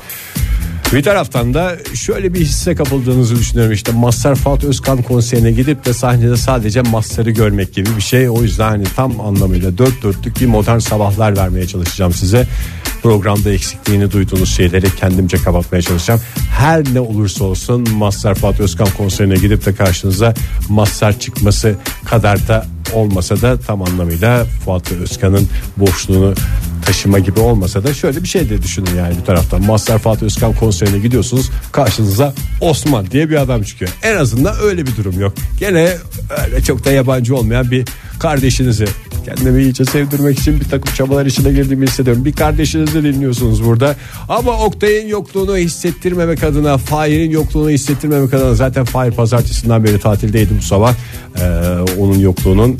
Bir taraftan da şöyle bir hisse kapıldığınızı düşünüyorum. İşte Mazhar Fuat Özkan konserine gidip de sahnede sadece Mazhar'ı görmek gibi bir şey. O yüzden hani tam anlamıyla dört dörtlük bir modern sabahlar vermeye çalışacağım size. Programda eksikliğini duyduğunuz şeyleri kendimce kapatmaya çalışacağım. Her ne olursa olsun Mazhar Fuat Özkan konserine gidip de karşınıza Mazhar çıkması kadar da olmasa da, tam anlamıyla Fuat Özkan'ın boşluğunu taşıma gibi olmasa da şöyle bir şey de düşünün yani bir taraftan. Mazhar Fuat Özkan konserine gidiyorsunuz, karşınıza Osman diye bir adam çıkıyor. En azından öyle bir durum yok. Gene öyle çok da yabancı olmayan bir kardeşinizi, kendimi iyice sevdirmek için bir takım çabalar içine girdiğimi hissediyorum, bir kardeşinizi dinliyorsunuz burada. Ama Oktay'ın yokluğunu hissettirmemek adına, Fahir'in yokluğunu hissettirmemek adına, zaten Fahir pazartesinden beri tatildeydi bu sabah. Ee, onun yokluğunun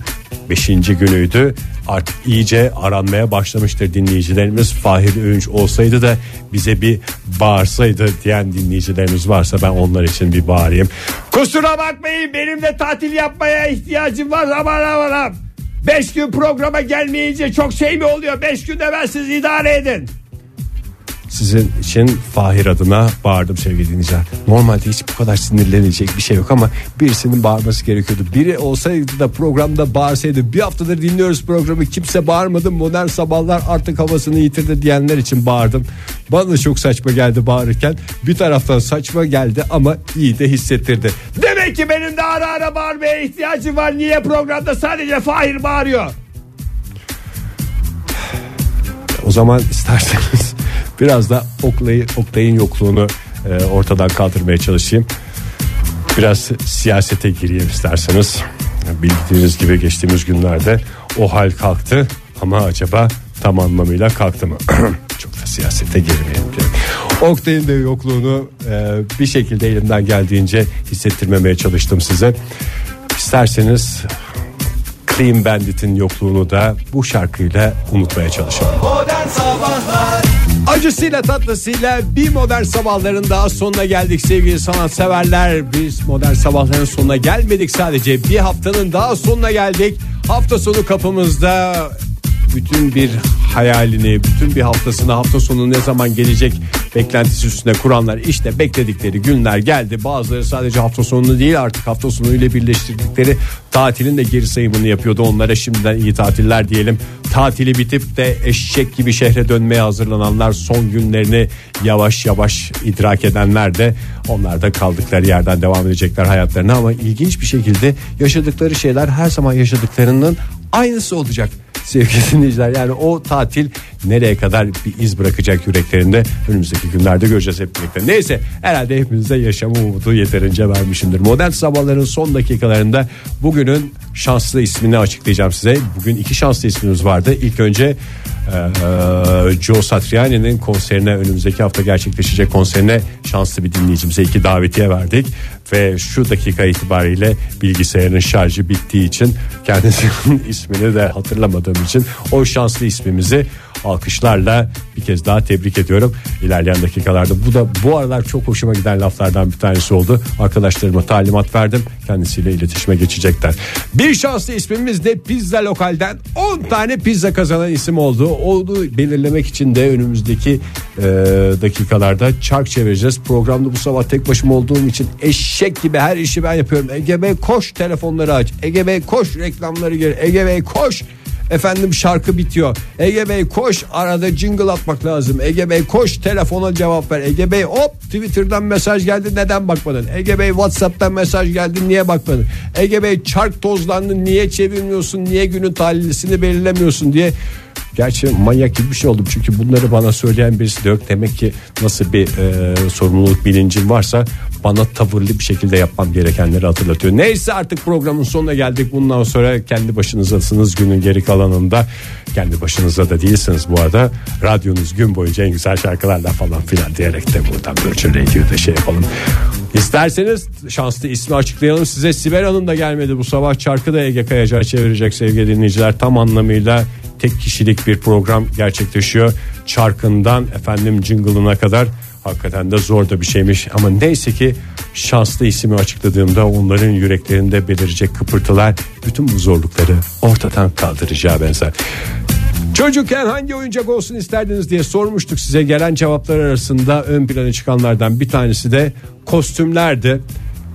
beşinci günüydü. Artık iyice aranmaya başlamıştır dinleyicilerimiz. Fahir Öğünç olsaydı da bize bir bağırsaydı diyen dinleyicilerimiz varsa ben onlar için bir bağırayım. Kusura bakmayın, benim de tatil yapmaya ihtiyacım var. Aman aman, beş gün programa gelmeyince çok şey mi oluyor? beş günde ben siz idare edin. sizin için Fahir adına bağırdım sevgili dinleyiciler. Normalde hiç bu kadar sinirlenecek bir şey yok ama birisinin bağırması gerekiyordu. Biri olsaydı da programda bağırsaydı. Bir haftadır dinliyoruz programı, kimse bağırmadı. Modern Sabahlar artık havasını yitirdi diyenler için bağırdım. Bana da çok saçma geldi bağırırken. Bir taraftan saçma geldi ama iyi de hissettirdi. Demek ki benim de ara ara bağırmaya ihtiyacım var. Niye programda sadece Fahir bağırıyor? O zaman isterseniz biraz da Oktay, Oktay'ın yokluğunu e, ortadan kaldırmaya çalışayım. Biraz siyasete gireyim isterseniz. Bildiğiniz gibi geçtiğimiz günlerde o hal kalktı ama acaba tam anlamıyla kalktı mı? Çok da siyasete girmeyelim diye. Oktay'ın da yokluğunu e, bir şekilde elimden geldiğince hissettirmemeye çalıştım size. İsterseniz Clean Bandit'in yokluğunu da bu şarkıyla unutmaya çalışalım. Acısıyla tatlısıyla bir Modern Sabahların daha sonuna geldik sevgili sanatseverler. Biz Modern Sabahların sonuna gelmedik, sadece bir haftanın daha sonuna geldik. Hafta sonu kapımızda bütün bir hayalini, bütün bir haftasını, hafta sonu ne zaman gelecek beklentisi üstüne kuranlar işte bekledikleri günler geldi. Bazıları sadece hafta sonunu değil artık hafta sonuyla birleştirdikleri tatilin de geri sayımını yapıyordu. Onlara şimdiden iyi tatiller diyelim. Tatili bitip de eşek gibi şehre dönmeye hazırlananlar, son günlerini yavaş yavaş idrak edenler de, onlar da kaldıkları yerden devam edecekler hayatlarına. Ama ilginç bir şekilde yaşadıkları şeyler her zaman yaşadıklarının aynısı olacak sevgili dinleyiciler. Yani o tatil nereye kadar bir iz bırakacak yüreklerinde, önümüzdeki günlerde göreceğiz hep birlikte. Neyse, herhalde hepimize yaşama umudu yeterince vermişimdir. Modern Sabahların son dakikalarında bugünün şanslı ismini açıklayacağım size. Bugün iki şanslı ismimiz vardı. İlk önce e, Joe Satriani'nin konserine, önümüzdeki hafta gerçekleşecek konserine şanslı bir dinleyicimize iki davetiye verdik. Ve şu dakika itibariyle bilgisayarın şarjı bittiği için, kendisinin ismini de hatırlamadığım için o şanslı ismimizi alkışlarla bir kez daha tebrik ediyorum. İlerleyen dakikalarda, bu da bu aralar çok hoşuma giden laflardan bir tanesi oldu. Arkadaşlarıma talimat verdim, kendisiyle iletişime geçecekler. Bir şanslı ismimiz de Pizza Lokal'den on tane pizza kazanan isim oldu. Onu belirlemek için de önümüzdeki e, dakikalarda çark çevireceğiz. Programda bu sabah tek başıma olduğum için eşek gibi her işi ben yapıyorum. Ege Bey koş, telefonları aç. Ege Bey koş, reklamları gir. Ege Bey koş. Efendim şarkı bitiyor. Ege Bey koş, arada jingle atmak lazım. Ege Bey koş, telefona cevap ver. Ege Bey hop, Twitter'dan mesaj geldi, neden bakmadın? Ege Bey WhatsApp'tan mesaj geldi, niye bakmadın? Ege Bey çark tozlandı, niye çevirmiyorsun? Niye günün talihlisini belirlemiyorsun diye. Gerçi manyak gibi bir şey oldum çünkü bunları bana söyleyen birisi de yok. Demek ki nasıl bir e, sorumluluk bilincim varsa bana tavırlı bir şekilde yapmam gerekenleri hatırlatıyor. Neyse, artık programın sonuna geldik. Bundan sonra kendi başınızdasınız günün geri kalanında. Kendi başınızda da değilsiniz bu arada. Radyonuz gün boyunca en güzel şarkılarla falan filan diyerek de buradan Virgin Radio'da şey yapalım. İsterseniz şanslı ismi açıklayalım size. Sibel Hanım da gelmedi bu sabah. Çarkı da Ege Kayacağı çevirecek sevgili dinleyiciler. Tam anlamıyla tek kişilik bir program gerçekleşiyor. Çarkından efendim jingle'ına kadar hakikaten de zor da bir şeymiş. Ama neyse ki şanslı ismi açıkladığımda onların yüreklerinde belirecek kıpırtılar bütün bu zorlukları ortadan kaldıracağı benzer. Çocukken hangi oyuncak olsun isterdiniz diye sormuştuk size. Gelen cevaplar arasında ön plana çıkanlardan bir tanesi de kostümlerdi.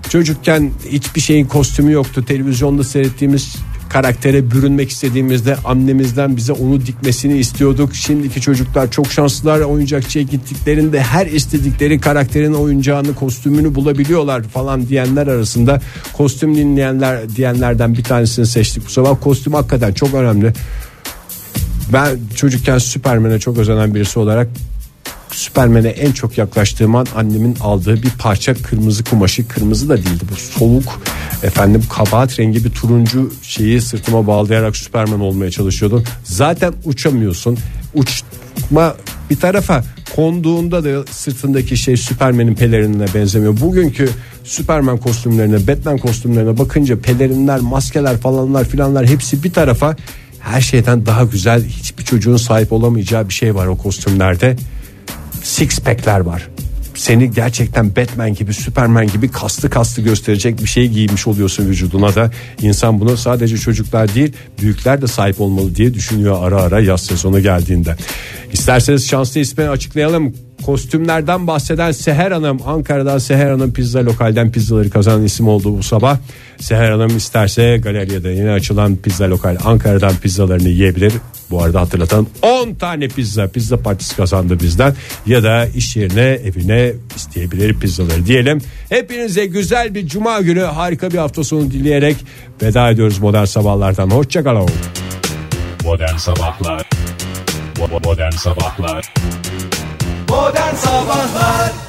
Çocukken hiçbir şeyin kostümü yoktu. Televizyonda seyrettiğimiz karaktere bürünmek istediğimizde annemizden bize onu dikmesini istiyorduk. Şimdiki çocuklar çok şanslılar, oyuncakçıya gittiklerinde her istedikleri karakterin oyuncağını, kostümünü bulabiliyorlar falan diyenler arasında kostüm dinleyenler diyenlerden bir tanesini seçtik bu sabah. Kostüm hakikaten çok önemli. Ben çocukken Superman'e çok özenen birisi olarak Superman'e en çok yaklaştığım an annemin aldığı bir parça kırmızı kumaşı, kırmızı da değildi bu, soğuk efendim kabahat rengi bir turuncu şeyi sırtıma bağlayarak Superman olmaya çalışıyordum. Zaten uçamıyorsun, uçma bir tarafa konduğunda da sırtındaki şey Superman'in pelerinine benzemiyor. Bugünkü Superman kostümlerine, Batman kostümlerine bakınca pelerinler, maskeler falanlar filanlar hepsi bir tarafa, her şeyden daha güzel, hiçbir çocuğun sahip olamayacağı bir şey var o kostümlerde. Six pack'ler var. Seni gerçekten Batman gibi, Superman gibi kaslı kaslı gösterecek bir şey giymiş oluyorsun vücuduna da. İnsan bunu sadece çocuklar değil, büyükler de sahip olmalı diye düşünüyor ara ara yaz sezonu geldiğinde. İsterseniz şanslı ismi açıklayalım. kostümlerden bahseden Seher Hanım, Ankara'dan Seher Hanım Pizza Lokal'den pizzaları kazanan isim oldu bu sabah. Seher Hanım isterse galeriyada yeni açılan Pizza Lokal Ankara'dan pizzalarını yiyebilir. Bu arada hatırlatan on tane pizza pizza partisi kazandı bizden, ya da iş yerine, evine isteyebilir pizzaları diyelim. Hepinize güzel bir cuma günü, harika bir hafta sonu dileyerek veda ediyoruz Modern Sabahlar'dan. Hoşçakalın. Modern Sabahlar. Modern Sabahlar. Modern Sabahlar.